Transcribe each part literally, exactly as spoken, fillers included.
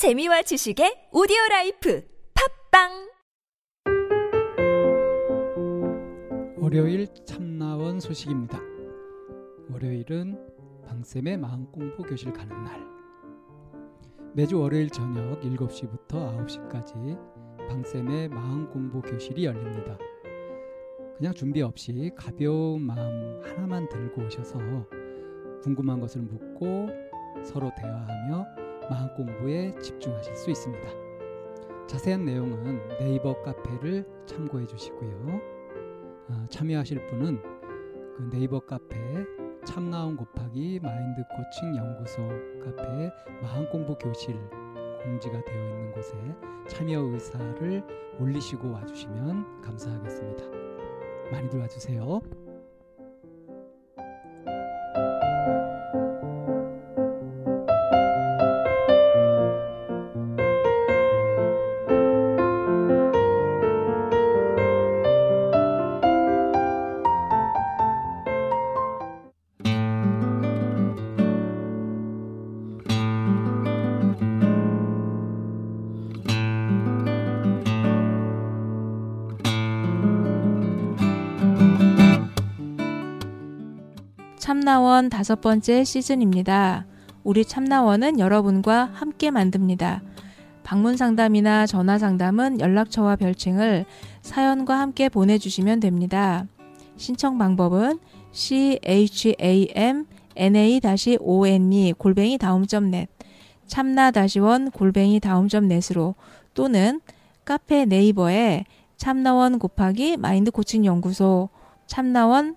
재미와 지식의 오디오라이프 팝빵 월요일 참나원 소식입니다. 월요일은 방쌤의 마음공부 교실 가는 날. 매주 월요일 저녁 일곱 시부터 아홉 시까지 방쌤의 마음공부 교실이 열립니다. 그냥 준비 없이 가벼운 마음 하나만 들고 오셔서 궁금한 것을 묻고 서로 대화하며 마음 공부에 집중하실 수 있습니다. 자세한 내용은 네이버 카페를 참고해 주시고요. 아, 참여하실 분은 그 네이버 카페 참나원 곱하기 마인드코칭연구소 카페 마음공부 교실 공지가 되어 있는 곳에 참여 의사를 올리시고 와주시면 감사하겠습니다. 많이들 와주세요. 참나원 다섯 번째 시즌입니다. 우리 참나원은 여러분과 함께 만듭니다. 방문 상담이나 전화 상담은 연락처와 별칭을 사연과 함께 보내주시면 됩니다. 신청 방법은 chamna-one 골뱅이 다음 점 넷 참나 원 골뱅이 다음 점 넷으로 또는 카페 네이버에 참나원 곱하기 마인드 코칭 연구소 참나원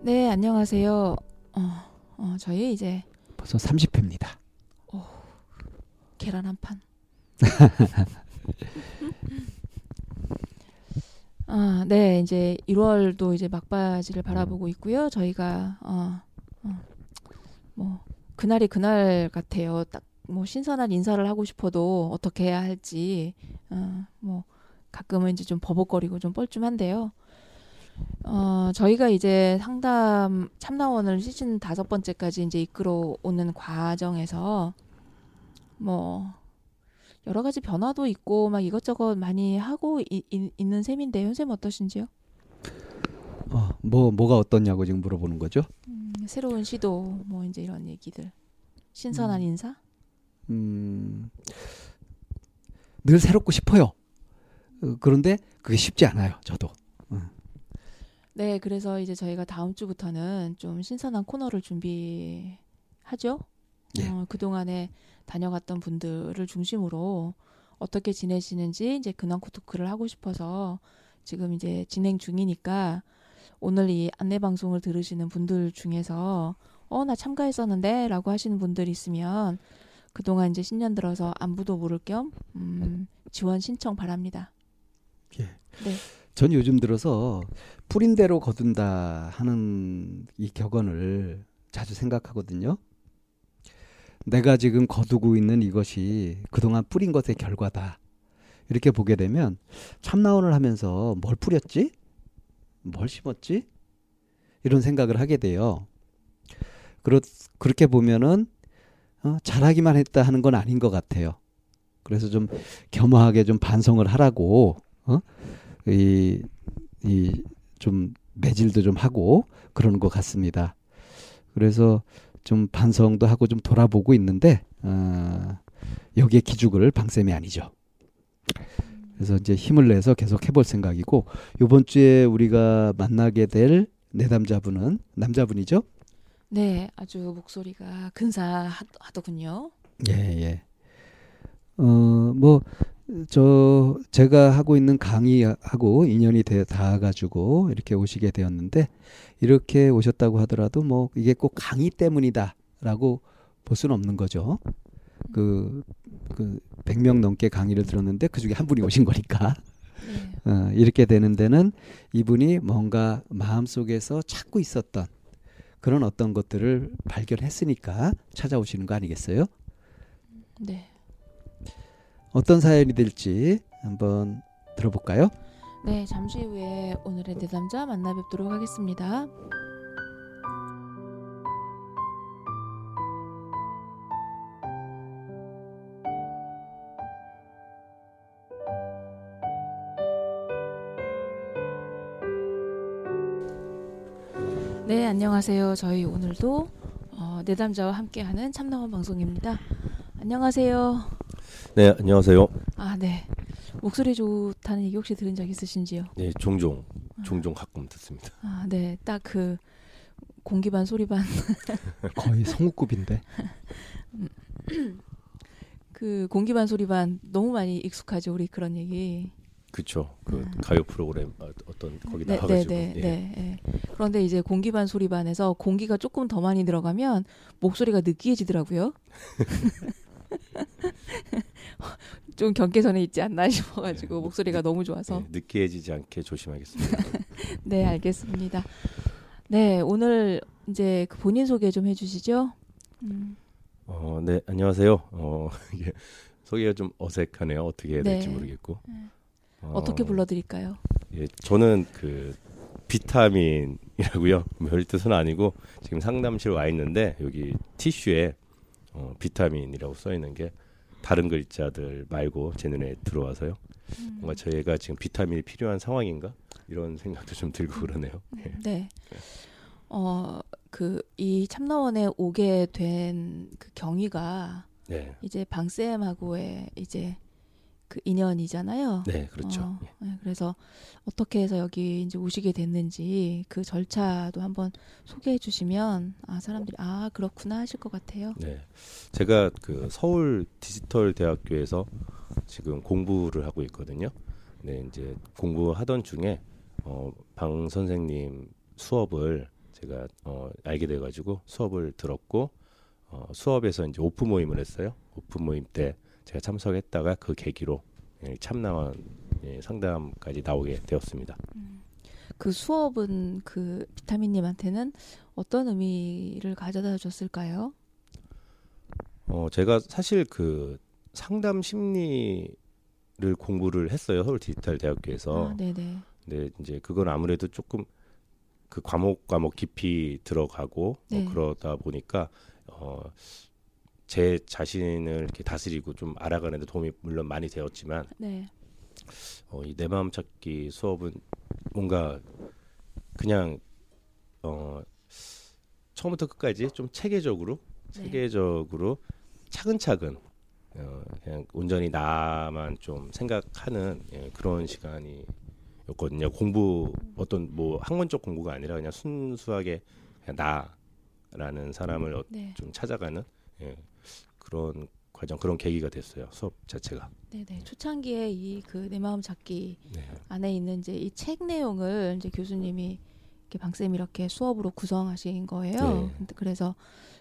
네, 안녕하세요. 어, 어, 저희 이제 벌써 삼십 회입니다. 오, 계란 한 판. 아, 네, 이제 일월도 이제 막바지를 바라보고 있고요. 저희가 어, 어, 뭐 그날이 그날 같아요. 딱 뭐 신선한 인사를 하고 싶어도 어떻게 해야 할지 어, 뭐 가끔은 이제 좀 버벅거리고 좀 뻘쭘한데요. 어, 저희가 이제 상담 참나원을 시즌 다섯 번째까지 이제 이끌어 오는 과정에서 뭐 여러 가지 변화도 있고 막 이것저것 많이 하고 이, 이, 있는 셈인데 선생님 어떠신지요? 어, 뭐 뭐가 어떻냐고 지금 물어보는 거죠? 음, 새로운 시도 뭐 이제 이런 얘기들 신선한 음. 인사? 음, 늘 새롭고 싶어요. 그런데 그게 쉽지 않아요, 저도. 네, 그래서 이제 저희가 다음 주부터는 좀 신선한 코너를 준비하죠. 네. 어, 그동안에 다녀갔던 분들을 중심으로 어떻게 지내시는지 이제 근황 토크를 하고 싶어서 지금 이제 진행 중이니까 오늘 이 안내 방송을 들으시는 분들 중에서 어, 나 참가했었는데 라고 하시는 분들이 있으면 그동안 이제 신년 들어서 안부도 물을 겸 음, 지원 신청 바랍니다. 예. 네. 전 요즘 들어서 뿌린 대로 거둔다 하는 이 격언을 자주 생각하거든요. 내가 지금 거두고 있는 이것이 그동안 뿌린 것의 결과다. 이렇게 보게 되면 참나원을 하면서 뭘 뿌렸지? 뭘 심었지? 이런 생각을 하게 돼요. 그렇, 그렇게 보면은 어, 잘하기만 했다 하는 건 아닌 것 같아요. 그래서 좀 겸허하게 좀 반성을 하라고 어? 이, 이 좀 매질도 좀 하고 그러는 것 같습니다. 그래서 좀 반성도 하고 좀 돌아보고 있는데 어, 여기에 기죽을 방쌤이 아니죠. 그래서 이제 힘을 내서 계속 해볼 생각이고 이번 주에 우리가 만나게 될 내담자분은 남자분이죠? 네, 아주 목소리가 근사하더군요. 예, 예. 어, 뭐 저 제가 하고 있는 강의하고 인연이 되, 닿아가지고 이렇게 오시게 되었는데, 이렇게 오셨다고 하더라도 뭐 이게 꼭 강의 때문이다라고 볼 수는 없는 거죠. 그, 그 백 명 넘게 강의를 들었는데 그중에 한 분이 오신 거니까. 네. 어, 이렇게 되는 데는 이분이 뭔가 마음속에서 찾고 있었던 그런 어떤 것들을 발견했으니까 찾아오시는 거 아니겠어요? 네. 어떤 사연이 될지 한번 들어볼까요? 네, 잠시 후에 오늘의 내담자 만나 뵙도록 하겠습니다. 네, 안녕하세요. 저희 오늘도 어, 내담자와 함께하는 참나원 방송입니다. 안녕하세요. 네, 안녕하세요. 아, 네. 목소리 좋다는 얘기 혹시 들은 적 있으신지요? 네, 종종, 종종 아. 가끔 듣습니다. 아, 네, 딱 그 공기 반 소리 반. 거의 성우급인데. 그 공기 반 소리 반 너무 많이 익숙하죠, 우리 그런 얘기. 그렇죠. 그 아. 가요 프로그램 어떤 거기 네, 나와가지고. 네, 네, 예. 네, 네. 그런데 이제 공기 반 소리 반에서 공기가 조금 더 많이 들어가면 목소리가 느끼해지더라고요. 좀 경계선에 있지 않나 싶어가지고 네, 목소리가 네, 너무 좋아서 네, 느끼해지지 않게 조심하겠습니다. 네, 알겠습니다. 네, 오늘 이제 그 본인 소개 좀 해주시죠. 음. 어, 네, 안녕하세요. 어, 이게 소개가 좀 어색하네요. 어떻게 해야 될지 네. 모르겠고. 네. 어, 어떻게 불러드릴까요? 예, 저는 그 비타민이라고요. 별 뜻은 아니고 지금 상담실 와 있는데 여기 티슈에 어, 비타민이라고 써 있는 게 다른 글자들 말고 제 눈에 들어와서요. 음. 뭔가 저희가 지금 비타민이 필요한 상황인가? 이런 생각도 좀 들고 그러네요. 음. 네. 어, 그 이 참나원에 오게 된 그 경위가 네. 이제 방쌤하고의 이제 그 인연이잖아요. 네, 그렇죠. 어, 예. 네, 그래서 어떻게 해서 여기 이제 오시게 됐는지 그 절차도 한번 소개해 주시면 아 사람들이 아 그렇구나 하실 것 같아요. 네, 제가 그 서울 디지털 대학교에서 지금 공부를 하고 있거든요. 네, 이제 공부하던 중에 어, 방 선생님 수업을 제가 어, 알게 돼가지고 수업을 들었고 어, 수업에서 이제 오프 모임을 했어요. 오프 모임 때. 제가 참석했다가 그 계기로 참나원 상담까지 나오게 되었습니다. 음, 그 수업은 그 비타민님한테는 어떤 의미를 가져다 줬을까요? 어, 제가 사실 그 상담 심리를 공부를 했어요. 서울 디지털 대학교에서. 아, 네네. 근데 이제 그건 아무래도 조금 그 과목 과목 깊이 들어가고 네. 뭐 그러다 보니까 어. 제 자신을 이렇게 다스리고 좀 알아가는 데 도움이 물론 많이 되었지만 네. 어, 이 내 마음 찾기 수업은 뭔가 그냥 어, 처음부터 끝까지 좀 체계적으로 네. 체계적으로 차근차근 어, 그냥 온전히 나만 좀 생각하는 예, 그런 시간이었거든요. 공부 어떤 뭐 학문적 공부가 아니라 그냥 순수하게 그냥 나라는 사람을 어, 네. 좀 찾아가는 예, 그런 과정, 그런 계기가 됐어요. 수업 자체가. 네네. 초창기에 이 그 내 마음 찾기 네. 안에 있는 이제 이 책 내용을 이제 교수님이 이렇게 방쌤 이렇게 수업으로 구성하신 거예요. 네. 그래서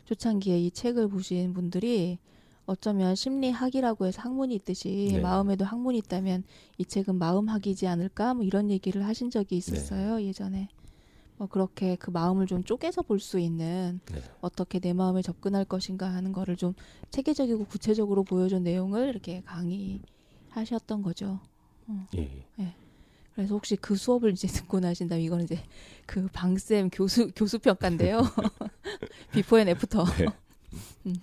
초창기에 이 책을 보신 분들이 어쩌면 심리학이라고 해서 학문이 있듯이 네. 마음에도 학문이 있다면 이 책은 마음학이지 않을까? 뭐 이런 얘기를 하신 적이 있었어요. 네. 예전에. 뭐 그렇게 그 마음을 좀 쪼개서 볼 수 있는 네. 어떻게 내 마음에 접근할 것인가 하는 거를 좀 체계적이고 구체적으로 보여준 내용을 이렇게 강의하셨던 거죠. 어. 예, 예. 네. 그래서 혹시 그 수업을 이제 듣고 나신다면 이건 이제 그 방쌤 교수 교수 평가인데요. 비포 앤 애프터. 네. 음.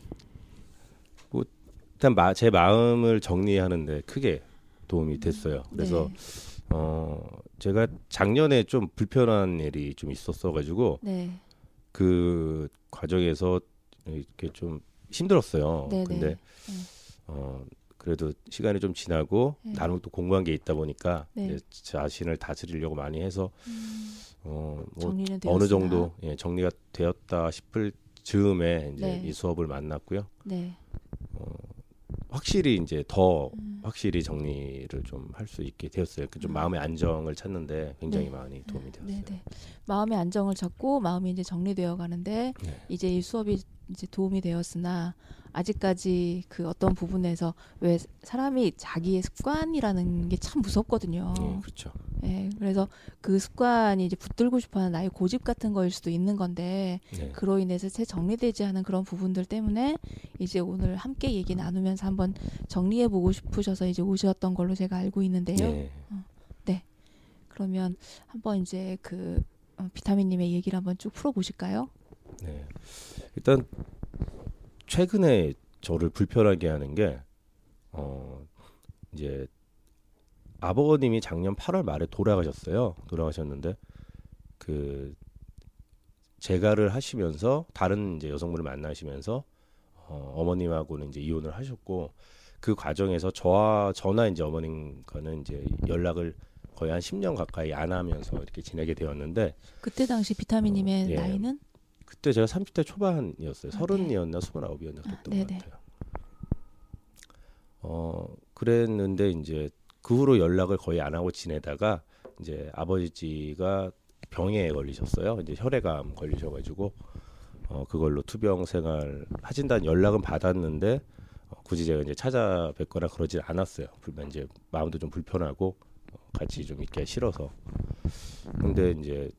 뭐 일단 마, 제 마음을 정리하는데 크게 도움이 됐어요. 그래서. 네. 어 제가 작년에 좀 불편한 일이 좀 있었어가지고 네. 그 과정에서 이렇게 좀 힘들었어요. 네네. 근데 네. 어 그래도 시간이 좀 지나고 네. 나름 또 공부한 게 있다 보니까 네. 이제 자신을 다스리려고 많이 해서 음, 어 뭐 어느 정도 예, 정리가 되었다 싶을 즈음에 이제 네. 이 수업을 만났고요. 네. 어, 확실히 이제 더 음. 확실히 정리를 좀 할 수 있게 되었어요. 좀 음. 마음의 안정을 찾는데 굉장히 네. 많이 도움이 되었어요. 네네. 마음의 안정을 찾고 마음이 이제 정리되어 가는데 네. 이제 이 수업이 이제 도움이 되었으나 아직까지 그 어떤 부분에서 왜 사람이 자기의 습관이라는 게 참 무섭거든요. 네, 그렇죠. 네, 그래서 그 습관이 이제 붙들고 싶어하는 나의 고집 같은 거일 수도 있는 건데 네. 그로 인해서 채 정리되지 않은 그런 부분들 때문에 이제 오늘 함께 얘기 나누면서 한번 정리해 보고 싶으셔서 이제 오셨던 걸로 제가 알고 있는데요. 네. 어, 네. 그러면 한번 이제 그 어, 비타민님의 얘기를 한번 쭉 풀어보실까요? 네. 일단 최근에 저를 불편하게 하는 게 어, 이제 아버님이 작년 팔월 말에 돌아가셨어요. 돌아가셨는데 그 재가를 하시면서 다른 이제 여성분을 만나시면서 어, 어머님하고는 이제 이혼을 하셨고 그 과정에서 저와 저나 이제 어머님과는 이제 연락을 거의 한 십 년 가까이 안 하면서 이렇게 지내게 되었는데 그때 당시 비타민님의 어, 예. 나이는? 그때 제가 삼십 대 초반이었어요. 서른이었나 아, 네. 스물아홉이었나 그랬던 아, 것 같아요. 어 그랬는데 이제 그 후로 연락을 거의 안 하고 지내다가 이제 아버지가 병에 걸리셨어요. 이제 혈액암 걸리셔가지고 어 그걸로 투병 생활 하신다는 연락은 받았는데 어, 굳이 제가 이제 찾아뵙거나 그러진 않았어요. 불만 이제 마음도 좀 불편하고 어, 같이 좀 있기 싫어서. 근데 이제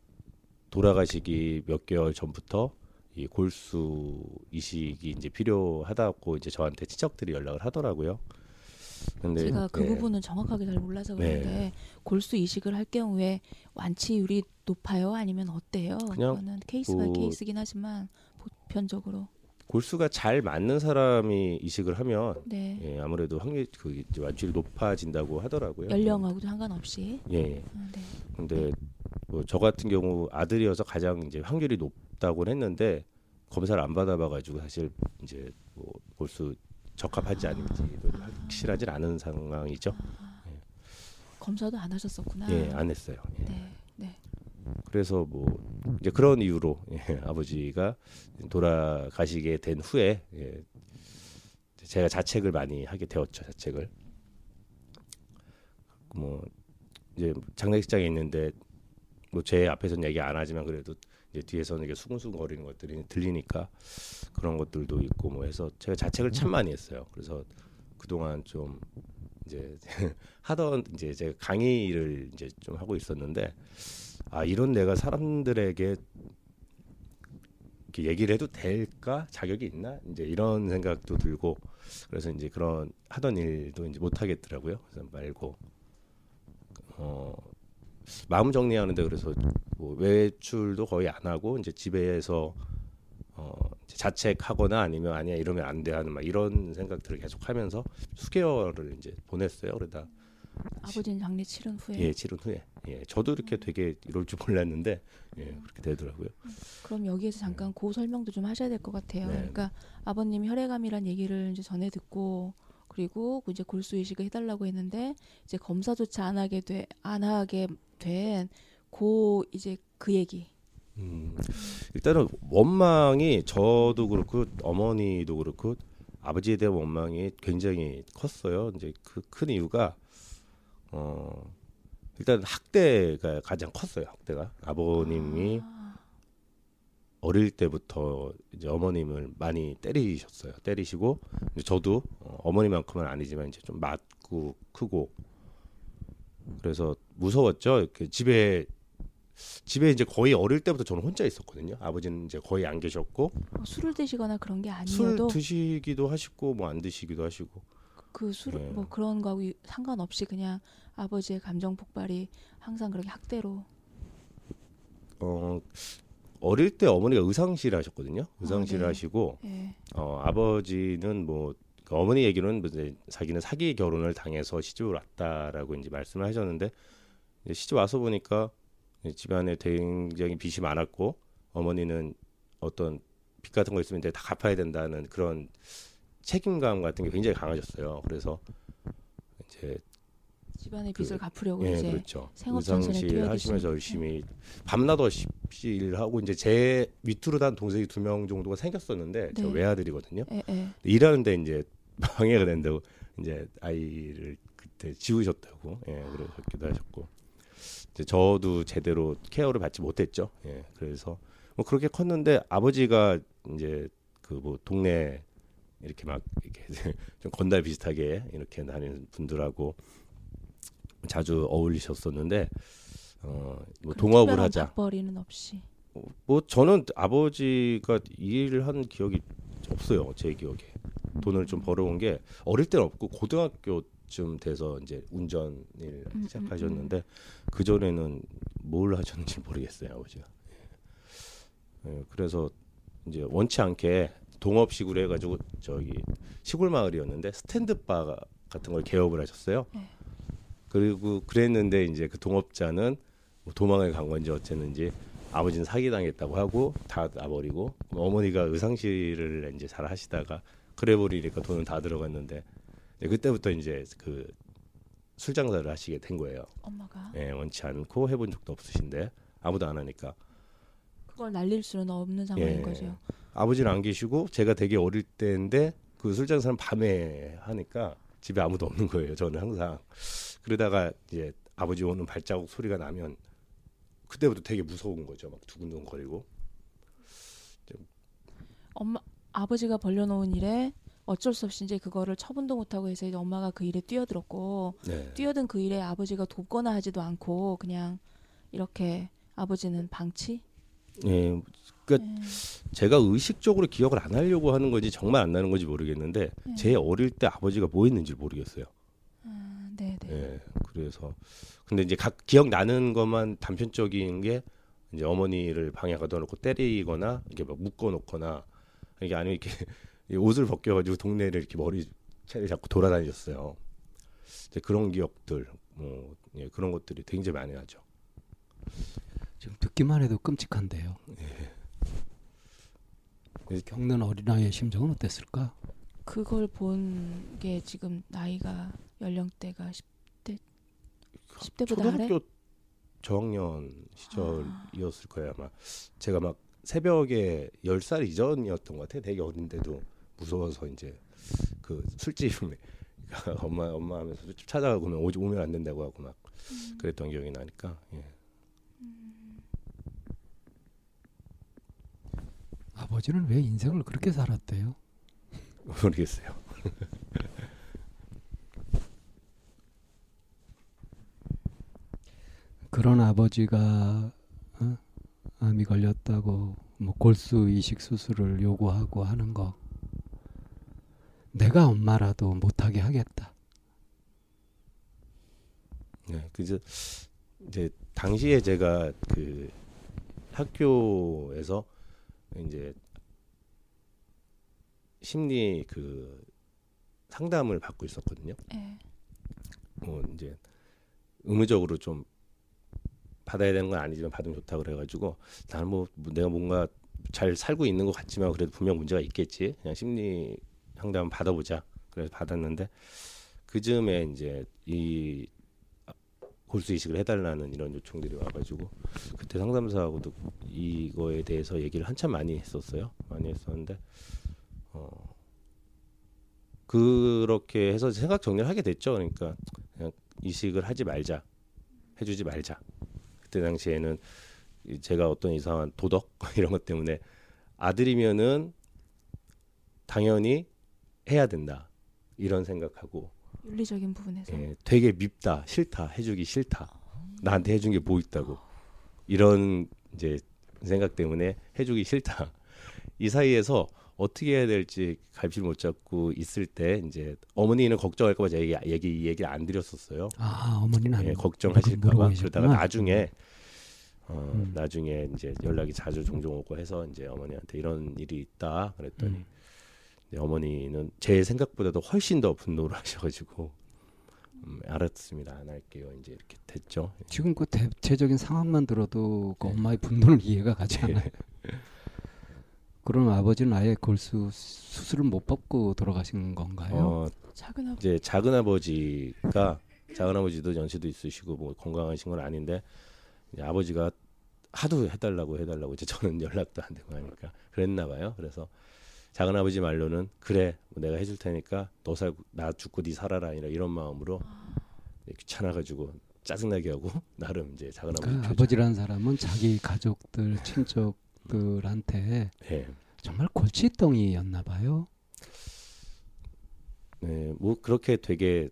돌아가시기 몇 개월 전부터 이 골수 이식이 이제 필요하다고 이제 저한테 친척들이 연락을 하더라고요. 근데 제가 그 네. 부분은 정확하게 잘 몰라서 그런데 네. 골수 이식을 할 경우에 완치율이 높아요? 아니면 어때요? 그거는 케이스가 그 케이스긴 하지만 보편적으로 골수가 잘 맞는 사람이 이식을 하면 네. 예, 아무래도 확률 그 완치율이 높아진다고 하더라고요. 연령하고도 음. 상관없이. 예. 아, 네. 근데 뭐 저 같은 경우 아들이어서 가장 이제 확률이 높다고는 했는데 검사를 안 받아봐가지고 사실 이제 뭐 골수 적합하지 아, 않은지도 아, 확실하지 않은 상황이죠. 아, 예. 검사도 안 하셨었구나. 예, 안 했어요. 예. 네, 네. 그래서 뭐 이제 그런 이유로 예, 아버지가 돌아가시게 된 후에 예, 제가 자책을 많이 하게 되었죠. 자책을. 뭐 이제 장례식장에 있는데. 뭐 제 앞에서는 얘기 안 하지만 그래도 이제 뒤에서는 이게 수근수근 거리는 것들이 들리니까 그런 것들도 있고 뭐 해서 제가 자책을 참 많이 했어요. 그래서 그동안 좀 이제 하던 이제 제가 강의를 이제 좀 하고 있었는데 아 이런 내가 사람들에게 이렇게 얘기를 해도 될까? 자격이 있나? 이제 이런 생각도 들고 그래서 이제 그런 하던 일도 이제 못 하겠더라고요. 그래서 말고 어. 마음 정리하는데 그래서 뭐 외출도 거의 안 하고 이제 집에서 어 이제 자책하거나 아니면 아니야 이러면 안 돼 하는 막 이런 생각들을 계속하면서 수개월을 이제 보냈어요. 그러다 아버지는 장례 치른 후에 예 치른 후에 예 저도 이렇게 되게 이럴 줄 몰랐는데 예 그렇게 되더라고요. 그럼 여기에서 잠깐 고 설명도 좀 하셔야 될 것 같아요. 네. 그러니까 아버님 혈액암이란 얘기를 이제 전에 듣고. 그리고 이제 골수 이식을 해달라고 했는데 이제 검사조차 안 하게 돼 안 하게 된 고 이제 그 얘기. 음, 일단은 원망이 저도 그렇고 어머니도 그렇고 아버지에 대한 원망이 굉장히 컸어요. 이제 그 큰 이유가 어 일단 학대가 가장 컸어요. 학대가 아버님이 아. 어릴 때부터 이제 어머님을 많이 때리셨어요. 때리시고 이제 저도 어머니만큼은 아니지만 이제 좀 맞고 크고 그래서 무서웠죠. 이렇게 집에 집에 이제 거의 어릴 때부터 저는 혼자 있었거든요. 아버지는 이제 거의 안 계셨고 어, 술을 드시거나 그런 게 아니어도 술 드시기도 하시고 뭐 안 드시기도 하시고 그 술 뭐 그 네. 그런 거하고 상관없이 그냥 아버지의 감정 폭발이 항상 그렇게 학대로 어. 어릴 때 어머니가 의상실을 하셨거든요. 의상실을 아, 네. 하시고 네. 어, 아버지는 뭐 어머니 얘기로는 이제 자기는 사기 결혼을 당해서 시집을 왔다라고 이제 말씀을 하셨는데 이제 시집 와서 보니까 집안에 굉장히 빚이 많았고 어머니는 어떤 빚 같은 거 있으면 이제 다 갚아야 된다는 그런 책임감 같은 게 굉장히 강하셨어요. 그래서 이제 집안의 빚을 그, 갚으려고 예, 이제 그렇죠. 의상실 하시면서 열심히 밤낮 없이 일하고 이제 제 밑으로 단 동생이 두 명 정도가 생겼었는데 네. 저 외아들이거든요. 에, 에. 일하는데 이제 방해가 된다고 이제 아이를 그때 지우셨다고 예, 그러셨기도 하셨고, 이제 저도 제대로 케어를 받지 못했죠. 예, 그래서 뭐 그렇게 컸는데 아버지가 이제 그 뭐 동네 이렇게 막 이렇게 좀 건달 비슷하게 이렇게 나는 분들하고 자주 어울리셨었는데 어 뭐 동업을 하자. 버리는 없이. 뭐 저는 아버지가 일을 한 기억이 없어요. 제 기억에 돈을 좀 벌어온 게 어릴 때는 없고 고등학교쯤 돼서 이제 운전을 시작하셨는데 그 전에는 뭘 하셨는지 모르겠어요 아버지가. 예. 그래서 이제 원치 않게 동업식으로 해가지고 저기 시골 마을이었는데 스탠드바 같은 걸 개업을 하셨어요. 그리고 그랬는데 이제 그 동업자는 도망을 간 건지 어쨌는지. 아버지는 사기당했다고 하고 다 놔버리고 어머니가 의상실을 이제 잘 하시다가 그래버리니까 돈은 다 들어갔는데 이제 그때부터 이제 그 술 장사를 하시게 된 거예요. 엄마가 예, 원치 않고 해본 적도 없으신데 아무도 안 하니까 그걸 날릴 수는 없는 상황인 예, 거죠. 아버지는 안 계시고 제가 되게 어릴 때인데 그 술 장사는 밤에 하니까 집에 아무도 없는 거예요. 저는 항상 그러다가 이제 아버지 오는 발자국 소리가 나면 그때부터 되게 무서운 거죠. 막 두근두근거리고. 엄마 아버지가 벌려놓은 일에 어쩔 수 없이 이제 그거를 처분도 못하고 해서 이제 엄마가 그 일에 뛰어들었고 네. 뛰어든 그 일에 아버지가 돕거나 하지도 않고 그냥 이렇게 아버지는 방치. 예, 그러니까 예. 제가 의식적으로 기억을 안 하려고 하는 건지 정말 안 나는 건지 모르겠는데 예. 제 어릴 때 아버지가 뭐 했는지 모르겠어요. 아, 네, 네. 예, 그래서. 근데 이제 각 기억 나는 것만 단편적인 게 이제 어머니를 방에 가둬놓고 때리거나 이렇게 막 묶어놓거나 이게 아니면 이렇게 옷을 벗겨가지고 동네를 이렇게 머리 채를 잡고 돌아다니셨어요. 이제 그런 기억들, 뭐 예, 그런 것들이 굉장히 많이 나죠. 지금 듣기만 해도 끔찍한데요. 예. 겪는 어린아이의 심정은 어땠을까? 그걸 본 게 지금 나이가 연령대가 십 대보다 초등학교 아래? 저학년 시절이었을 거예요 아마. 제가 막 새벽에 열 살 이전이었던 것 같아요. 되게 어린데도 무서워서 이제 그 술집에 엄마 엄마 하면서 술집 찾아가고 오면, 오면 안 된다고 하고 막 음. 그랬던 기억이 나니까. 예. 음. 아버지는 왜 인생을 그렇게 살았대요? 모르겠어요. 그런 아버지가 어? 암이 걸렸다고 뭐 골수 이식 수술을 요구하고 하는 거 내가 엄마라도 못하게 하겠다. 네, 그저 이제 당시에 제가 그 학교에서 이제 심리 그 상담을 받고 있었거든요. 네. 뭐 이제 의무적으로 좀 받아야 되는 건 아니지만 받으면 좋다 그래가지고 나는 뭐 내가 뭔가 잘 살고 있는 것 같지만 그래도 분명 문제가 있겠지 그냥 심리 상담 받아보자 그래서 받았는데 그 즈음에 이제 이 골수 이식을 해달라는 이런 요청들이 와가지고 그때 상담사하고도 이거에 대해서 얘기를 한참 많이 했었어요 많이 했었는데 어 그렇게 해서 생각 정리를 하게 됐죠. 그러니까 그냥 이식을 하지 말자 해주지 말자. 그때 당시에는 제가 어떤 이상한 도덕 이런 것 때문에 아들이면은 당연히 해야 된다 이런 생각하고 윤리적인 부분에서 예, 되게 밉다 싫다 해주기 싫다 나한테 해준 게 뭐 있다고 이런 이제 생각 때문에 해주기 싫다 이 사이에서 어떻게 해야 될지 갈피를 못 잡고 있을 때 이제 어머니는 걱정할까봐 제가 얘기, 얘기 얘기를 안 드렸었어요. 아 어머니는 예, 걱정하실까봐 그러다가 나중에 어, 음. 나중에 이제 연락이 자주 종종 오고 해서 이제 어머니한테 이런 일이 있다 그랬더니 음. 이제 어머니는 제 생각보다도 훨씬 더 분노를 하셔가지고 음, 알았습니다 안 할게요 이제 이렇게 됐죠. 지금 그 대체적인 상황만 들어도 그 네. 엄마의 분노를 이해가 가지 않아요. 그럼 아버지는 아예 골수 수술을 못 받고 돌아가신 건가요? 어, 작은 아버지. 이제 작은 아버지가 작은 아버지도 연세도 있으시고 뭐 건강하신 건 아닌데 이제 아버지가 하도 해달라고 해달라고 이제 저는 연락도 안 되고 하니까 그랬나 봐요. 그래서 작은아버지 말로는 그래 내가 해줄 테니까 너 살고 나 죽고 네 살아라 아니라 이런 마음으로 귀찮아가지고 짜증나게 하고 나름 이제 작은아버지 그러니까 아버지라는 사람은 자기 가족들 친척들한테 네. 정말 골칫덩이였나 봐요. 네, 뭐 그렇게 되게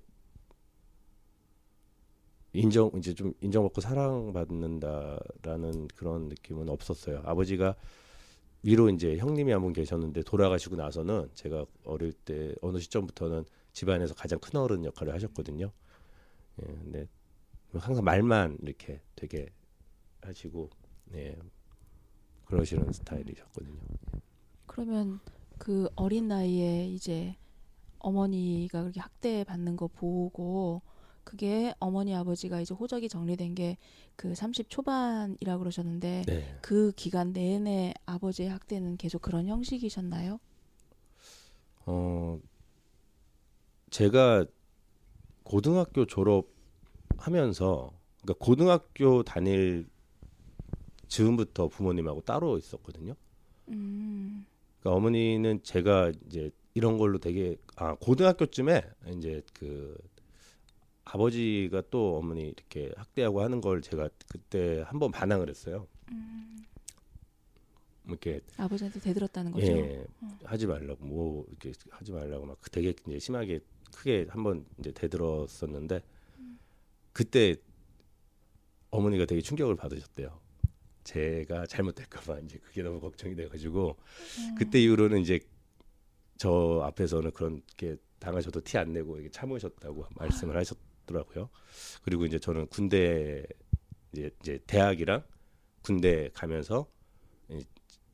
인정 이제 좀 인정받고 사랑받는다라는 그런 느낌은 없었어요. 아버지가 위로 이제 형님이 한 분 계셨는데 돌아가시고 나서는 제가 어릴 때 어느 시점부터는 집안에서 가장 큰 어른 역할을 하셨거든요. 예, 근데 항상 말만 이렇게 되게 하시고 예, 그러시는 스타일이셨거든요. 그러면 그 어린 나이에 이제 어머니가 그렇게 학대받는 거 보고 그게 어머니 아버지가 이제 호적이 정리된 게 그 삼십 초반이라고 그러셨는데 네. 그 기간 내내 아버지의 학대는 계속 그런 형식이셨나요? 어 제가 고등학교 졸업하면서 그러니까 고등학교 다닐 즈음부터 부모님하고 따로 있었거든요. 음. 그러니까 어머니는 제가 이제 이런 걸로 되게 아 고등학교쯤에 이제 그 아버지가 또 어머니 이렇게 학대하고 하는 걸 제가 그때 한번 반항을 했어요. 음. 이렇게 아버지한테 대들었다는 거죠. 예, 어. 하지 말라고 뭐 이렇게 하지 말라고 막 되게 이제 심하게 크게 한번 이제 대들었었는데 음. 그때 어머니가 되게 충격을 받으셨대요. 제가 잘못될까봐 이제 그게 너무 걱정이 돼가지고 음. 그때 이후로는 이제 저 앞에서는 그런 게 당하셔도 티 안 내고 이게 참으셨다고 말씀을 하셨더라고요. 그리고 이제 저는 군대 이제, 이제 대학이랑 군대 가면서 이제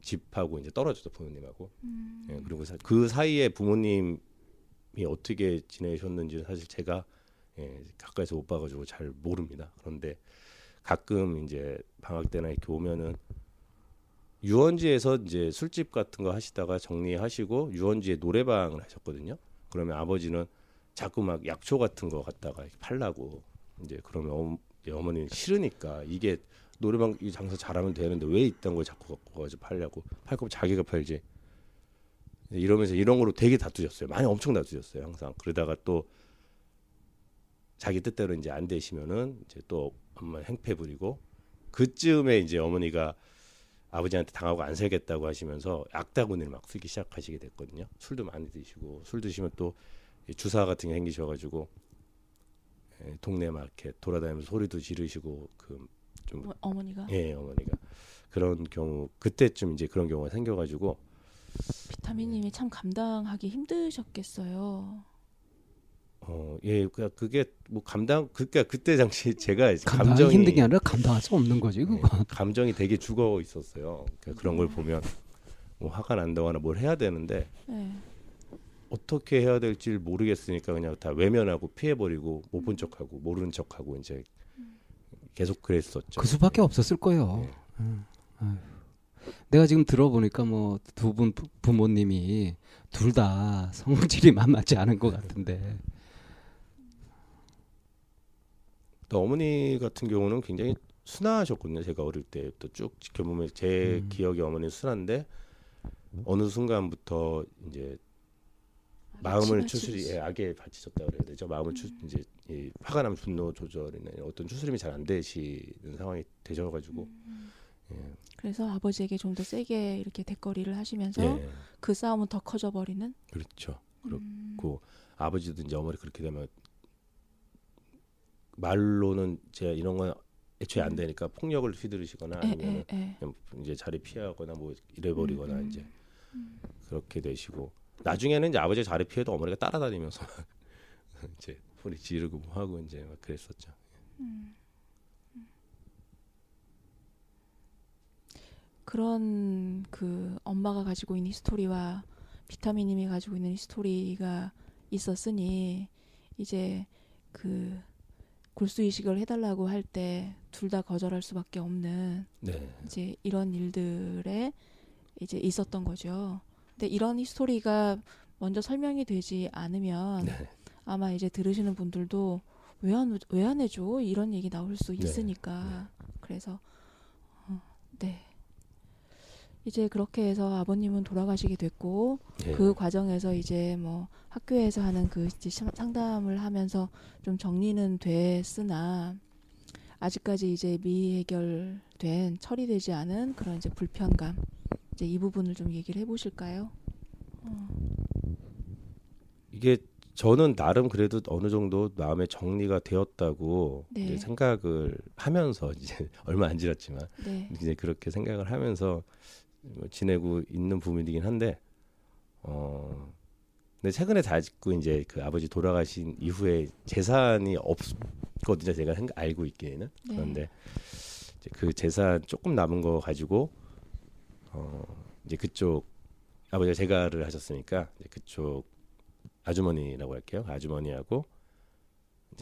집하고 이제 떨어져서 부모님하고 음. 예, 그리고 사, 그 사이에 부모님이 어떻게 지내셨는지는 사실 제가 예, 가까이서 못 봐가지고 잘 모릅니다. 그런데 가끔 이제 방학 때나 이렇게 오면은 유원지에서 이제 술집 같은 거 하시다가 정리하시고 유원지에 노래방을 하셨거든요. 그러면 아버지는 자꾸 막 약초 같은 거 갖다가 팔라고 이제 그러면 어머, 어머니는 싫으니까 이게 노래방 이 장사 잘하면 되는데 왜 이딴 걸 자꾸 갖고 가서 팔려고 팔 거면 자기가 팔지 이러면서 이런 거로 되게 다투셨어요. 많이 엄청 다투셨어요. 항상 그러다가 또 자기 뜻대로 이제 안 되시면은 이제 또 한번 행패 부리고 그쯤에 이제 어머니가 아버지한테 당하고 안 살겠다고 하시면서 악다구니를 막 쓰기 시작하시게 됐거든요. 술도 많이 드시고 술 드시면 또 주사 같은 게 생기셔가지고 동네 막 이렇게 돌아다니면서 소리도 지르시고 그 좀 어, 어머니가 예 어머니가 그런 경우 그때쯤 이제 그런 경우가 생겨가지고 비타민님이 참 감당하기 힘드셨겠어요. 어, 예, 그러니까 그게 뭐 감당, 그러니까 그때 당시 제가 감정이 힘든 게 아니라 감당할 수 없는 거지 그건. 예, 감정이 되게 죽어 있었어요. 그러니까 그런 네. 걸 보면 뭐 화가 난다고 하나 뭘 해야 되는데 네. 어떻게 해야 될지 모르겠으니까 그냥 다 외면하고 피해버리고 못 본 척하고 모르는 척하고 이제 계속 그랬었죠. 그 수밖에 없었을 거예요. 예. 음, 내가 지금 들어보니까 뭐 두 분 부모님이 둘 다 성질이 만만치 않은 것 같은데. 또 어머니 같은 경우는 굉장히 순하셨거든요. 제가 어릴 때부터 쭉 지켜보면 제 음. 기억이 어머니 순한데 어느 순간부터 이제 마음을 추스리 예, 악에 바치셨다 그래야 되죠. 마음을 음. 추 이제 이 화가 나면 분노 조절이나 어떤 추스림이 잘 안 되시는 상황이 되셔가지고. 음. 예. 그래서 아버지에게 좀 더 세게 이렇게 대거리를 하시면서 예. 그 싸움은 더 커져 버리는. 그렇죠. 그렇고 음. 아버지도 이제 어머니 그렇게 되면. 말로는 제가 이런 건 애초에 안 되니까 폭력을 휘두르시거나 아니면 이제 자리 피하거나 뭐 이래버리거나 음, 이제 음. 그렇게 되시고 나중에는 이제 아버지 자리 피해도 어머니가 따라다니면서 이제 소리 지르고 뭐 하고 이제 막 그랬었죠. 음. 음. 그런 그 엄마가 가지고 있는 히스토리와 비타민님이 가지고 있는 히스토리가 있었으니 이제 그 골수 이식을 해달라고 할 때 둘 다 거절할 수밖에 없는 네. 이제 이런 일들에 이제 있었던 거죠. 근데 이런 히스토리가 먼저 설명이 되지 않으면 네. 아마 이제 들으시는 분들도 왜 안 왜 안 해줘 이런 얘기 나올 수 있으니까 네. 네. 그래서 어, 네 이제 그렇게 해서 아버님은 돌아가시게 됐고, 예. 그 과정에서 이제 뭐 학교에서 하는 그 상담을 하면서 좀 정리는 됐으나 아직까지 이제 미해결된, 처리되지 않은 그런 이제 불편감, 이제 이 부분을 좀 얘기를 해보실까요? 어. 이게 저는 나름 그래도 어느 정도 마음의 정리가 되었다고 네. 이제 생각을 하면서 이제 얼마 안 지났지만 네. 이제 그렇게 생각을 하면서 지내고 있는 부분이긴 한데, 어, 근데 최근에 자꾸 이제 그 아버지 돌아가신 이후에 재산이 없거든요, 제가 생각, 알고 있기에는. 네. 그런데 이제 그 재산 조금 남은 거 가지고 어, 이제 그쪽 아버지가 재가를 하셨으니까 이제 그쪽 아주머니라고 할게요. 아주머니하고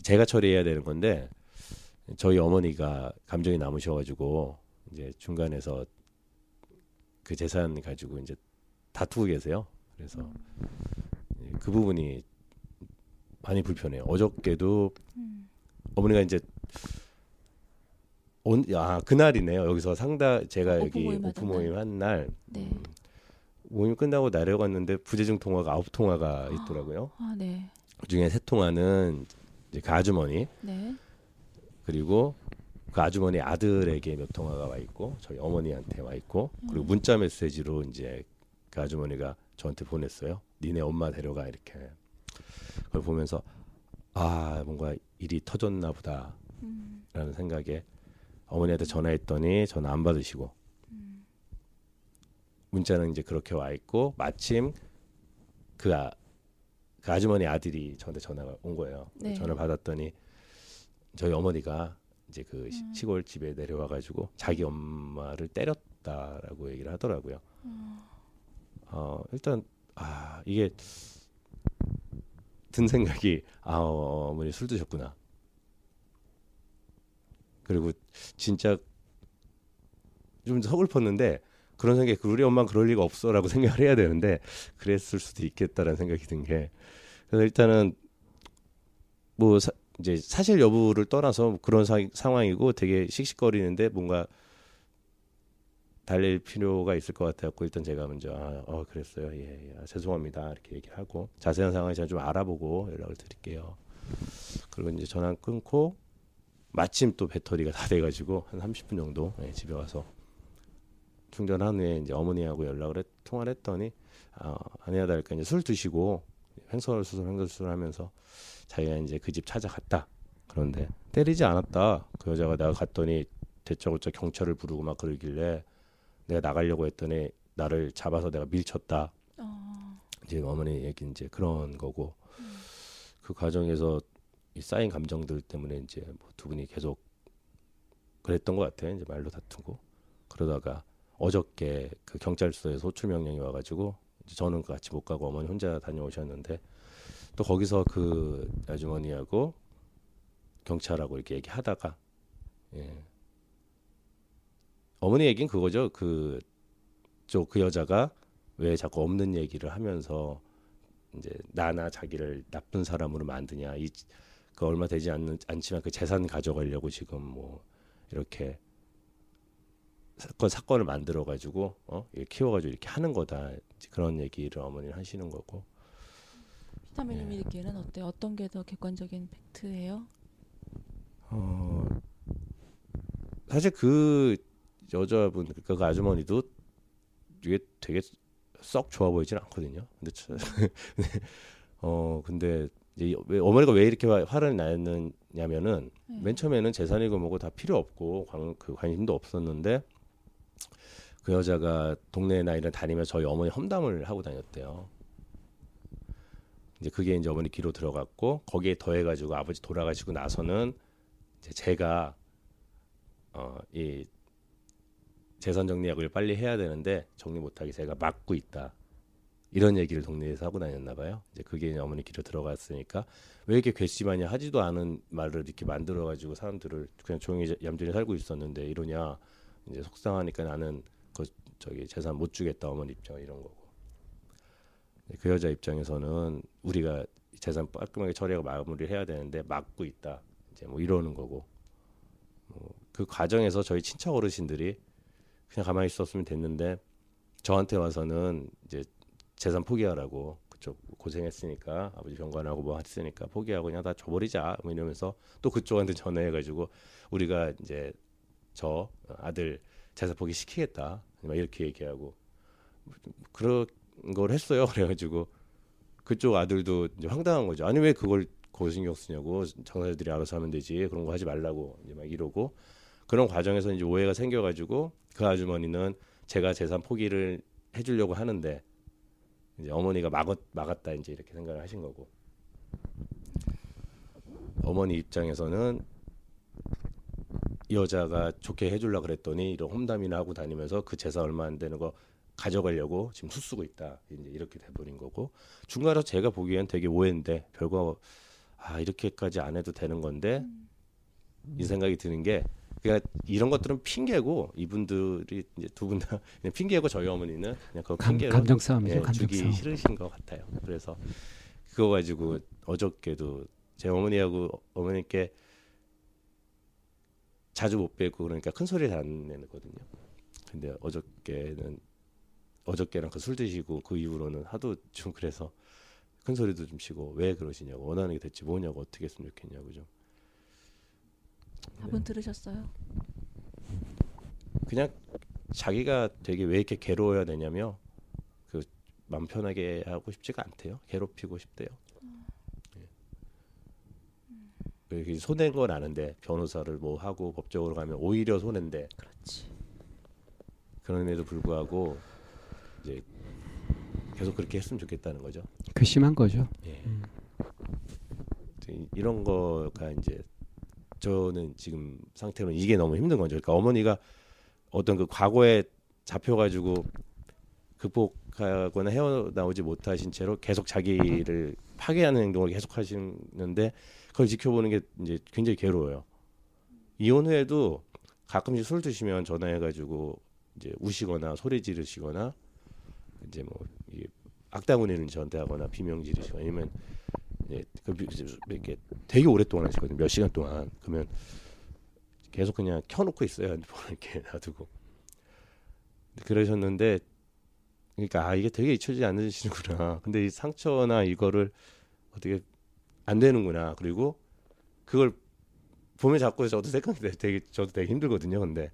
제가 처리해야 되는 건데, 저희 어머니가 감정이 남으셔가지고 이제 중간에서 그 재산 가지고 이제 다투고 계세요. 그래서 음. 그 부분이 많이 불편해요. 어저께도 음. 어머니가 이제 온, 아 그날이네요. 여기서 상담, 제가 여기 오프 모임 한 날. 네. 모임 끝나고 내려갔는데 부재중 통화가 아홉 통화가 있더라고요. 아, 네. 그 중에 세 통화는 이제 그 아주머니, 네. 그리고 그 아주머니 아들에게 몇 통화가 와 있고, 저희 어머니한테 와 있고, 그리고 음. 문자 메시지로 이제 그 아주머니가 저한테 보냈어요. 니네 엄마 데려가, 이렇게. 그걸 보면서 아, 뭔가 일이 터졌나 보다라는 음. 생각에 어머니한테 전화했더니 전화 안 받으시고. 문자는 이제 그렇게 와 있고, 마침 그, 아, 그 아주머니 아들이 저한테 전화가 온 거예요. 네. 전화 받았더니 저희 어머니가 이제 그 음. 시골 집에 내려와 가지고 자기 엄마를 때렸다라고 얘기를 하더라고요. 음. 어, 일단 아, 이게 든 생각이 아, 어, 어머니 술 드셨구나. 그리고 진짜 좀 서글펐는데. 그런 생각에 우리 엄마는 그럴 리가 없어라고 생각을 해야 되는데 그랬을 수도 있겠다라는 생각이 든 게, 그래서 일단은 뭐 사, 이제 사실 여부를 떠나서 그런 사, 상황이고 되게 씩씩거리는데 뭔가 달랠 필요가 있을 것 같아갖고 일단 제가 먼저 아, 어, 그랬어요, 예, 예, 죄송합니다, 이렇게 얘기를 하고 자세한 상황을 제가 좀 알아보고 연락을 드릴게요. 그리고 이제 전화 끊고 마침 또 배터리가 다 돼가지고 한 삼십 분 정도 예, 집에 와서 충전한 후에 이제 어머니하고 연락을 했, 통화를 했더니 어, 아내야 달까 이제 술 드시고 횡설수설 횡설수설하면서 자기가 이제 그 집 찾아갔다. 그런데 때리지 않았다. 그 여자가 내가 갔더니 대짜고짜 경찰을 부르고 막 그러길래 내가 나가려고 했더니 나를 잡아서 내가 밀쳤다. 어. 이제 어머니 얘기 이제 그런 거고 음. 그 과정에서 이 쌓인 감정들 때문에 이제 뭐 두 분이 계속 그랬던 것 같아요. 이제 말로 다투고 그러다가. 어저께 그 경찰서에서 호출 명령이 와가지고 이제 저는 같이 못 가고 어머니 혼자 다녀오셨는데 또 거기서 그 아주머니하고 경찰하고 이렇게 얘기하다가 예. 어머니 얘기는 그거죠. 그 쪽 그 여자가 왜 자꾸 없는 얘기를 하면서 이제 나나 자기를 나쁜 사람으로 만드냐. 이 그 얼마 되지 않는 않지만 그 재산 가져가려고 지금 뭐 이렇게. 사건 사건을 만들어 가지고 어 키워 가지고 이렇게 하는 거다. 그런 얘기를 어머니는 하시는 거고. 비타민님 예. 얘기는 어때? 어떤 게 더 객관적인 팩트예요? 어 사실 그 여자분, 그러니까 그 아주머니도 이게 되게 썩 좋아 보이진 않거든요. 근데 어 근데 이제 어머니가 왜 이렇게 화를 내느냐면은 네. 맨 처음에는 재산이고 뭐고 다 필요 없고 관, 그 관심도 없었는데. 그 여자가 동네나 이런 다니면서 저희 어머니 험담을 하고 다녔대요. 이제 그게 이제 어머니 귀로 들어갔고 거기에 더해가지고 아버지 돌아가시고 나서는 이제 제가 어, 이 재산 정리하고 빨리 해야 되는데 정리 못하게 제가 막고 있다. 이런 얘기를 동네에서 하고 다녔나 봐요. 이제 그게 이제 어머니 귀로 들어갔으니까 왜 이렇게 괘씸하냐, 하지도 않은 말을 이렇게 만들어가지고 사람들을 그냥 조용히 얌전히 살고 있었는데 이러냐. 이제 속상하니까 나는 그 저기 재산 못 주겠다 어머니 입장 이런 거고, 그 여자 입장에서는 우리가 재산 깔끔하게 처리하고 마무리를 해야 되는데 막고 있다 이제 뭐 이러는 거고, 뭐 그 과정에서 저희 친척 어르신들이 그냥 가만히 있었으면 됐는데 저한테 와서는 이제 재산 포기하라고, 그쪽 고생했으니까 아버지 병관하고 뭐 했으니까 포기하고 그냥 다 줘버리자 뭐 이러면서, 또 그쪽한테 전화해가지고 우리가 이제 저 아들 재산 포기 시키겠다 막 이렇게 얘기하고 그런 걸 했어요. 그래가지고 그쪽 아들도 이제 황당한 거죠. 아니 왜 그걸 그거 신경 쓰냐고, 장사들이 알아서 하면 되지 그런 거 하지 말라고 이제 막 이러고, 그런 과정에서 이제 오해가 생겨가지고 그 아주머니는 제가 재산 포기를 해주려고 하는데 이제 어머니가 막았, 막았다 이제 이렇게 생각을 하신 거고, 어머니 입장에서는 여자가 좋게 해주려고 그랬더니 이런 험담이나 하고 다니면서 그 재산 얼마 안 되는 거 가져가려고 지금 수쓰고 있다 이제 이렇게 돼버린 거고, 중간에서 제가 보기엔 되게 오해인데 별거 아 이렇게까지 안 해도 되는 건데 이 생각이 드는 게, 그러니까 이런 것들은 핑계고 이분들이 이제 두 분 다 그냥 핑계고 저희 어머니는 그냥 그 핑계로 감정 싸움이죠. 예, 주기 싫으신 것 같아요. 그래서 그거 가지고 어저께도 제 어머니하고 어머니께 자주 못 뵙고 그러니까 큰 소리를 안 내거든요. 근데 어저께는 어저께랑 그 술 드시고 그 이후로는 하도 좀 그래서 큰 소리도 좀 치고 왜 그러시냐고, 원하는 게 대체 뭐냐고, 어떻게 했으면 좋겠냐고 좀. 답은 네. 들으셨어요? 그냥 자기가 되게 왜 이렇게 괴로워야 되냐며 그 마음 편하게 하고 싶지가 않대요. 괴롭히고 싶대요. 음. 네. 손해인 건 아는데 변호사를 뭐 하고 법적으로 가면 오히려 손해인데. 그렇지. 그런데도 불구하고 이제 계속 그렇게 했으면 좋겠다는 거죠. 괘씸한 거죠. 예. 음. 이런 거가 이제 저는 지금 상태로 이게 너무 힘든 거죠. 그러니까 어머니가 어떤 그 과거에 잡혀가지고 극복하거나 헤어나오지 못하신 채로 계속 자기를 파괴하는 행동을 계속 하시는데 그걸 지켜보는 게 이제 굉장히 괴로워요. 이혼 후에도 가끔씩 술 드시면 전화해가지고 이제 우시거나 소리 지르시거나 이제 뭐 악당운이는 저한테 하거나 비명 지르시거나 아니면 예, 그 이렇게 되게 오랫동안 하시거든요. 몇 시간 동안. 그러면 계속 그냥 켜놓고 있어요. 핸드폰을 이렇게 놔두고. 그러셨는데, 그러니까 아 이게 되게 잊혀지지 않으시는구나. 근데 이 상처나 이거를 어떻게 안 되는구나. 그리고 그걸 보면 자꾸 저도 생각이 되게 저도 되게 힘들거든요. 근데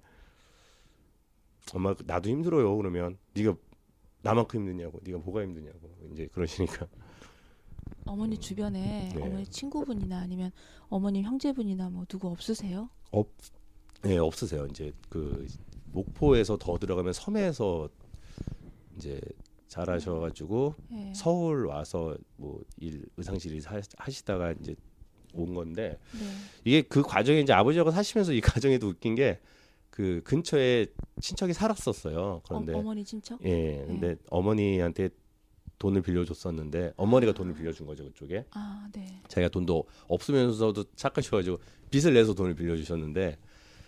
엄마 나도 힘들어요. 그러면 네가 나만큼 힘드냐고, 네가 뭐가 힘드냐고 이제 그러시니까. 어머니 주변에 네. 어머니 친구분이나 아니면 어머님 형제분이나 뭐 누구 없으세요? 없, 네 없으세요. 이제 그 목포에서 더 들어가면 섬에서 이제 잘하셔가지고 네. 서울 와서 뭐 일 의상실 일 하시다가 이제 온 건데 네. 이게 그 과정에 이제 아버지하고 사시면서 이 과정에도 웃긴 게 그 근처에 친척이 살았었어요. 그런데 어, 어머니 친척? 예, 근데 네. 어머니한테 돈을 빌려줬었는데 어머니가 아. 돈을 빌려준 거죠 그쪽에. 아, 네. 자기가 돈도 없으면서도 착하셔가지고 빚을 내서 돈을 빌려주셨는데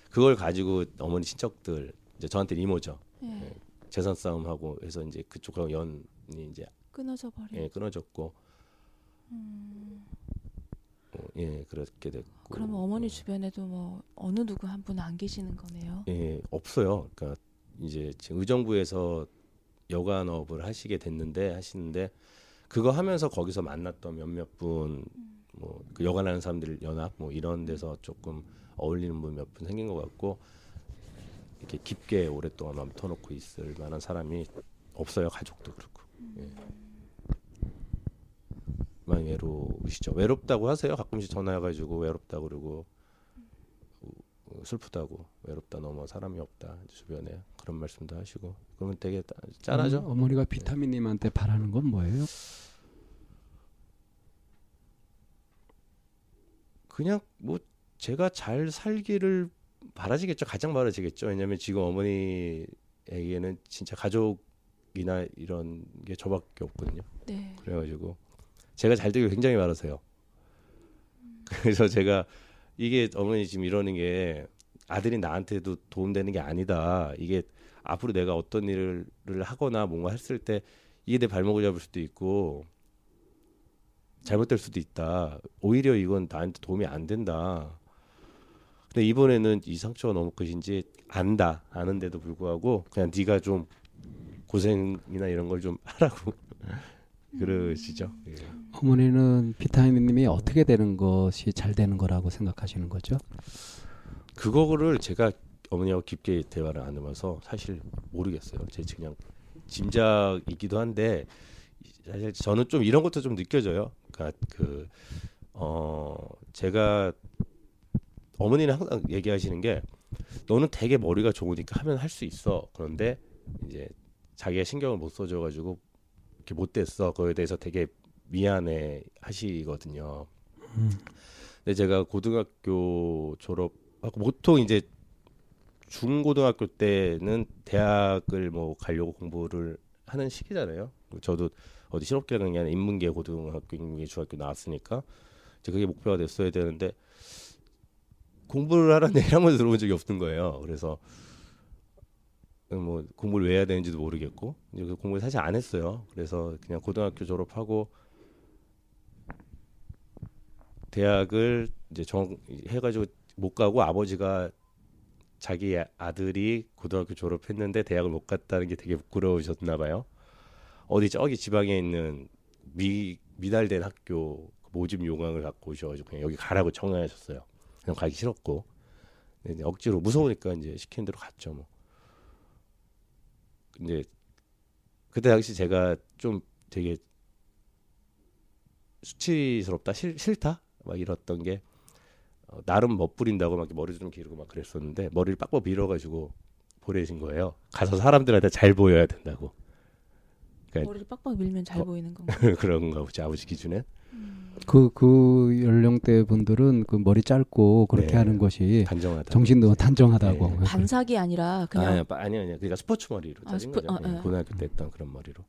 그걸 가지고 어머니 친척들 이제 저한테 이모죠. 네. 예, 재산 싸움하고 해서 이제 그쪽하고 연이 이제 끊어져 버려. 예, 끊어졌고. 음. 어, 예, 그렇게 됐고. 그럼 어머니 주변에도 뭐 어느 누구 한 분 안 계시는 거네요. 예, 없어요. 그러니까 이제 지금 의정부에서 여관업을 하시게 됐는데 하시는데 그거 하면서 거기서 만났던 몇몇 분 뭐 그 여관하는 사람들 연합 뭐 이런 데서 조금 어울리는 분 몇 분 생긴 것 같고, 이렇게 깊게 오랫동안 마음 터놓고 있을 만한 사람이 없어요. 가족도 그렇고. 예. 많이 외로우시죠. 외롭다고 하세요. 가끔씩 전화해가지고 외롭다고 그러고 슬프다고, 외롭다, 너무 사람이 없다 주변에 그런 말씀도 하시고. 그러면 되게 짠하죠. 음, 어머니가 비타민님한테 바라는 건 뭐예요? 그냥 뭐 제가 잘 살기를 바라시겠죠. 가장 바라시겠죠. 왜냐하면 지금 어머니에게는 진짜 가족이나 이런 게 저밖에 없거든요. 네. 그래가지고 제가 잘 되길 굉장히 바라세요. 음. 그래서 제가 이게 어머니 지금 이러는 게 아들이 나한테도 도움되는 게 아니다. 이게 앞으로 내가 어떤 일을 하거나 뭔가 했을 때 이게 내 발목을 잡을 수도 있고 잘못될 수도 있다. 오히려 이건 나한테 도움이 안 된다. 근데 이번에는 이 상처가 너무 크신지 안다. 아는데도 불구하고 그냥 네가 좀 고생이나 이런 걸 좀 하라고 그러시죠. 예. 어머니는 비타민님이 어떻게 되는 것이 잘 되는 거라고 생각하시는 거죠? 그거를 제가 어머니하고 깊게 대화를 안 해봐서 사실 모르겠어요. 제 그냥 짐작이기도 한데 사실 저는 좀 이런 것도 좀 느껴져요. 그러니까 그 어 제가 어머니는 항상 얘기하시는 게 너는 되게 머리가 좋으니까 하면 할 수 있어. 그런데 이제 자기가 신경을 못 써줘가지고 이렇게 못 됐어. 그거에 대해서 되게 미안해 하시거든요. 음. 근데 제가 고등학교 졸업하고 보통 이제 중고등학교 때는 대학을 뭐 가려고 공부를 하는 시기잖아요. 저도 어디 실업계라는 게 아니라 인문계 고등학교, 인문계 중학교 나왔으니까 이제 그게 목표가 됐어야 되는데 공부를 하라는 얘기 한 번도 들어본 적이 없는 거예요. 그래서 뭐 공부를 왜 해야 되는지도 모르겠고 이제 그 공부를 사실 안 했어요. 그래서 그냥 고등학교 졸업하고 대학을 이제 정 해가지고 못 가고 아버지가 자기 아들이 고등학교 졸업했는데 대학을 못 갔다는 게 되게 부끄러우셨나 봐요. 어디 저기 지방에 있는 미, 미달된 학교 모집 요강을 갖고 오셔가지고 그냥 여기 가라고 청하셨어요. 그냥 가기 싫었고 이제 억지로 무서우니까 이제 시킨 대로 갔죠. 뭐. 근데 그때 당시 제가 좀 되게 수치스럽다, 싫, 싫다 막 이랬던 게 어, 나름 멋부린다고 막 머리 좀 기르고 막 그랬었는데 머리를 빡빡 밀어가지고 보내신 거예요. 가서 사람들한테 잘 보여야 된다고. 그러니까 머리를 빡빡 밀면 잘 어, 보이는 건가? 그런가 보지. 아버지 기준에. 그그 음. 그 연령대 분들은 그 머리 짧고 그렇게 네, 하는 것이 단정하다. 정신도 단정하다고. 네. 반삭이 아니라 그냥 아니야 아니야 아니, 그러니까 스포츠 머리로 아, 자른 스포, 거죠. 아, 네. 고등학교 때 했던 그런 머리로.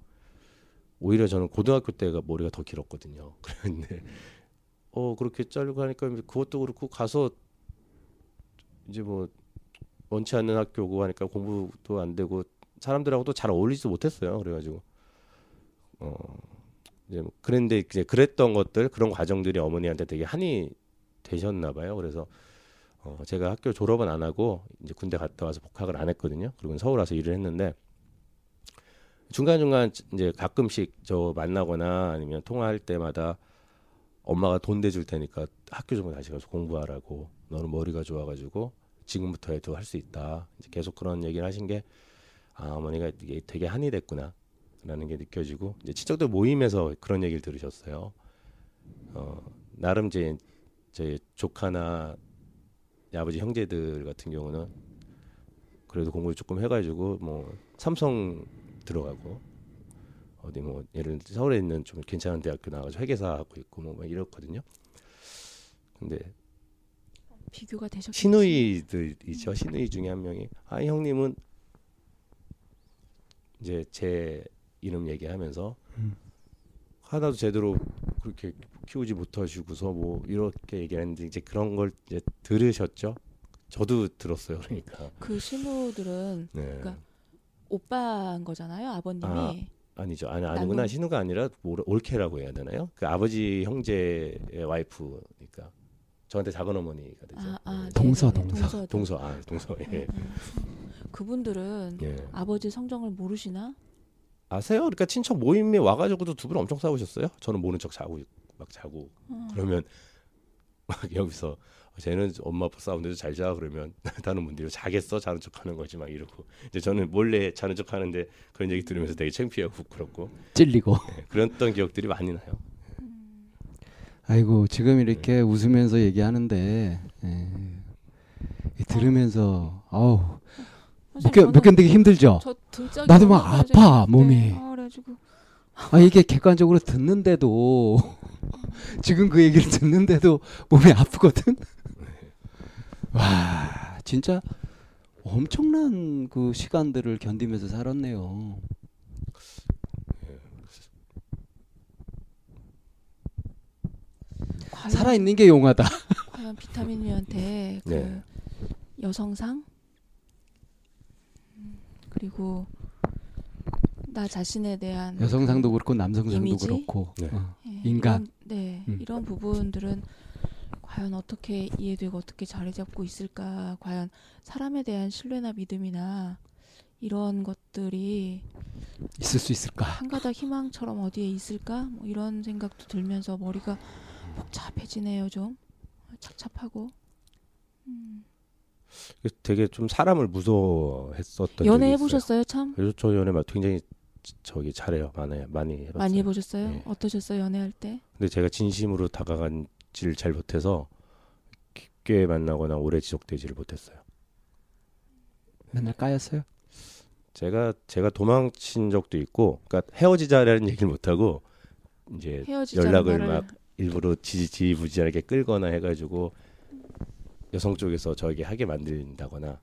오히려 저는 고등학교 때가 머리가 더 길었거든요. 그런데. 어 그렇게 자르고 하니까 그것도 그렇고 가서 이제 뭐 원치 않는 학교고 하니까 공부도 안 되고 사람들하고도 잘 어울리지도 못했어요. 그래가지고 어 이제 뭐 그런데 이제 그랬던 것들 그런 과정들이 어머니한테 되게 한이 되셨나 봐요. 그래서 어 제가 학교 졸업은 안 하고 이제 군대 갔다 와서 복학을 안 했거든요. 그리고 서울 와서 일을 했는데 중간중간 이제 가끔씩 저 만나거나 아니면 통화할 때마다 엄마가 돈 대줄 테니까 학교 좀 다시 가서 공부하라고. 너는 머리가 좋아가지고 지금부터 해도 할 수 있다. 이제 계속 그런 얘기를 하신 게 아, 어머니가 이게 되게 한이 됐구나 라는 게 느껴지고 이제 친척들 모임에서 그런 얘기를 들으셨어요. 어, 나름 제, 제 조카나 아버지 형제들 같은 경우는 그래도 공부를 조금 해가지고 뭐 삼성 들어가고 어디 뭐 예를 들어 서울에 있는 좀 괜찮은 대학교 나가서 회계사 하고 있고 뭐 이렇거든요. 근데 비교가 되셨죠. 시누이들이죠. 음. 시누이 중에 한 명이 아 형님은 이제 제 이름 얘기하면서 음. 하나도 제대로 그렇게 키우지 못하시고서 뭐 이렇게 얘기하는데 이제 그런 걸 이제 들으셨죠. 저도 들었어요. 그러니까 그 시누들은 네. 그러니까 오빠인 거잖아요. 아버님이. 아. 아니죠. 아니, 아니구나. 나는... 신우가 아니라 올케라고 해야 되나요? 그 아버지 형제의 와이프니까 저한테 작은 어머니가 되죠. 아, 아, 네. 동서, 동서, 동서, 아, 동서. 예. 그분들은 예. 아버지 성정을 모르시나? 아세요? 그러니까 친척 모임에 와가지고도 두 분 엄청 싸우셨어요. 저는 모른 척 자고 막 자고 음. 그러면 막 여기서 쟤는 엄마 아빠 싸우는데도 잘 자 그러면 다른 분들이 자겠어 자는 척하는 거지 막 이러고 이제 저는 몰래 자는 척하는데 그런 얘기 들으면서 되게 창피하고 부끄럽고 찔리고 네, 그랬던 기억들이 많이 나요. 음. 아이고 지금 이렇게 네. 웃으면서 얘기하는데 네. 들으면서 아우 묵혀 묵혀내기 힘들죠. 나도 막 아파 몸이. 네. 아 이게 객관적으로 듣는데도 지금 그 얘기를 듣는데도 몸이 아프거든. 와 진짜 엄청난 그 시간들을 견디면서 살았네요. 살아있는 게 용하다. 과연 비타민님한테 그 네. 여성상 그리고 나 자신에 대한 여성상도 그렇고 남성상도 이미지? 그렇고 네. 어, 네, 인간 이런, 네 음. 이런 부분들은 과연 어떻게 이해되고 어떻게 자리 잡고 있을까. 과연 사람에 대한 신뢰나 믿음이나 이런 것들이 있을 수 있을까? 한 가닥 희망처럼 어디에 있을까? 뭐 이런 생각도 들면서 머리가 복잡해지네요. 좀 착잡하고. 음. 되게 좀 사람을 무서워했었던. 연애 해보셨어요? 참. 그래서 저 연애 막 굉장히 저기 잘해요. 많이 많이 해봤어요. 많이 해보셨어요? 네. 어떠셨어요? 연애할 때? 근데 제가 진심으로 다가간지를 잘 못해서 깊게 만나거나 오래 지속되지를 못했어요. 맨날 까였어요? 제가 제가 도망친 적도 있고, 그러니까 헤어지자라는 얘기를 못하고 이제 연락을 막 일부러 지지부지하게 끌거나 해가지고 여성 쪽에서 저에게 하게 만든다거나,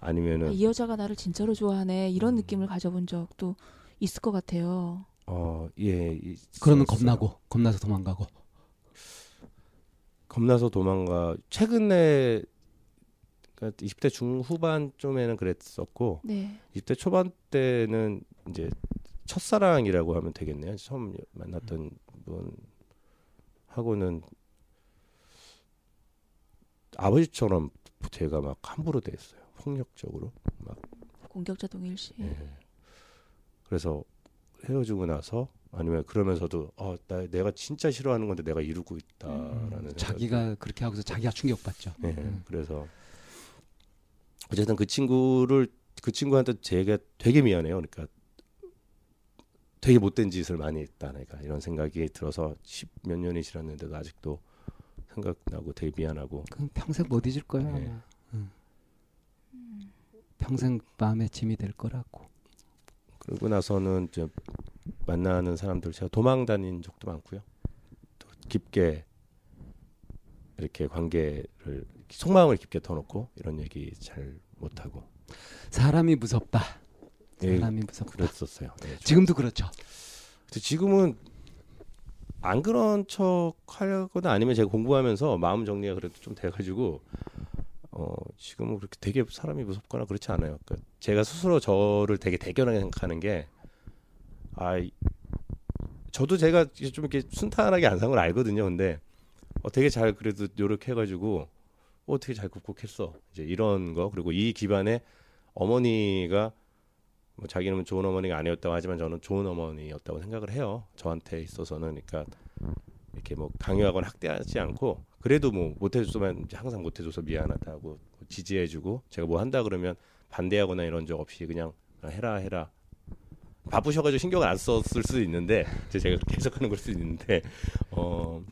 아니면은 아, 이 여자가 나를 진짜로 좋아하네 이런 느낌을 가져본 적도 있을 것 같아요. 어, 예. 그러면 겁나고 겁나서 도망가고. 겁나서 도망가. 최근에 그러니까 이십 대 중후반쯤에는 그랬었고, 네. 이십 대 초반 때는 이제 첫사랑이라고 하면 되겠네요. 처음 만났던 음. 분하고는 아버지처럼 제가 막 함부로 대했어요. 폭력적으로 막. 공격자 동일시. 예. 그래서 헤어지고 나서, 아니면 그러면서도 어, 나, 내가 진짜 싫어하는 건데 내가 이루고 있다라는 음, 자기가 그렇게 하고서 자기가 충격받죠. 예. 음. 그래서 어쨌든 그 친구를 그 친구한테 제가 되게 미안해요. 그러니까 되게 못된 짓을 많이 했다 내가, 이런 생각이 들어서 십몇 년이 지났는데도 아직도 생각나고 되게 미안하고. 그럼 평생 못 잊을 거야. 네. 응. 평생 마음에 짐이 될 거라고. 그러고 나서는 이제 만나는 사람들 제가 도망 다닌 적도 많고요. 또 깊게 이렇게 관계를 속마음을 깊게 터놓고 이런 얘기 잘 못하고. 사람이 무섭다. 사람이 예, 무섭다. 그랬었어요. 네, 지금도 그렇죠. 근데 지금은 안 그런 척 하거나, 아니면 제가 공부하면서 마음 정리가 그래도 좀 돼가지고 어, 지금은 그렇게 되게 사람이 무섭거나 그렇지 않아요. 그러니까 제가 스스로 저를 되게 대견하게 생각하는 게, 아, 저도 제가 좀 이렇게 순탄하게 안 산 걸 알거든요. 근데 어, 되게 잘 그래도 노력해가지고 어, 되게 잘 극복했어. 이제 이런 거. 그리고 이 기반에 어머니가 뭐 자기는 좋은 어머니가 아니었다고 하지만 저는 좋은 어머니였다고 생각을 해요. 저한테 있어서는. 그러니까 이렇게 뭐 강요하거나 학대하지 않고, 그래도 뭐 못해줬으면 항상 못해줘서 미안하다고 지지해주고, 제가 뭐 한다 그러면 반대하거나 이런 적 없이 그냥 해라 해라. 바쁘셔가지고 신경을 안 썼을 수도 있는데 제가 그렇게 해석하는 걸 수도 있는데 어,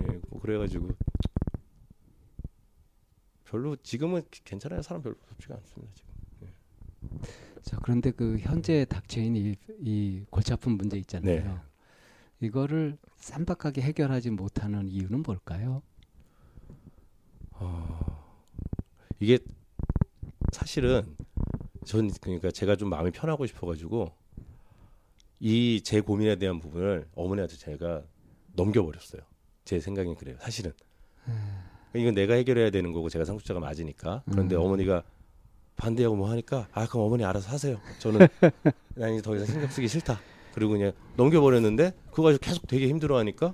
예, 뭐 그래가지고 별로 지금은 괜찮아요. 사람 별로 무섭지가 않습니다 지금. 예. 자, 그런데 그 현재 닥쳐인 이, 이 골치 아픈 문제 있잖아요. 네. 이거를 쌈박하게 해결하지 못하는 이유는 뭘까요? 어, 이게 사실은 전 그러니까 제가 좀 마음이 편하고 싶어가지고 이 제 고민에 대한 부분을 어머니한테 제가 넘겨버렸어요. 제 생각엔 그래요. 사실은 이건 내가 해결해야 되는 거고 제가 상속자가 맞으니까. 그런데 음. 어머니가 반대하고 뭐 하니까, 아 그럼 어머니 알아서 하세요. 저는 난 이제 더 이상 신경 쓰기 싫다. 그리고 그냥 넘겨버렸는데 그거 가지고 계속 되게 힘들어하니까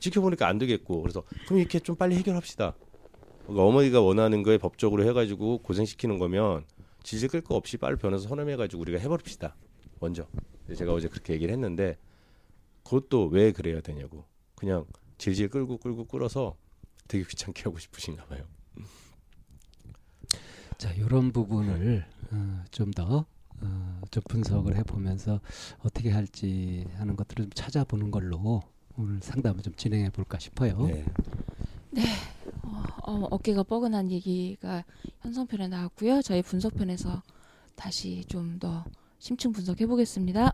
지켜보니까 안 되겠고, 그래서 그럼 이렇게 좀 빨리 해결합시다. 그러니까 어머니가 원하는 거에 법적으로 해가지고 고생시키는 거면 질질 끌 거 없이 빨리 변해서 선언해가지고 우리가 해버립시다 먼저. 제가 어제 그렇게 얘기를 했는데 그것도 왜 그래야 되냐고. 그냥 질질 끌고 끌고 끌어서 되게 귀찮게 하고 싶으신가 봐요. 자, 이런 부분을 어, 좀 더 어, 좀 분석을 해보면서 어떻게 할지 하는 것들을 좀 찾아보는 걸로 오늘 상담을 좀 진행해 볼까 싶어요. 네. 네. 어, 어, 어깨가 뻐근한 얘기가 현성편에 나왔고요. 저희 분석편에서 다시 좀 더 심층 분석해 보겠습니다.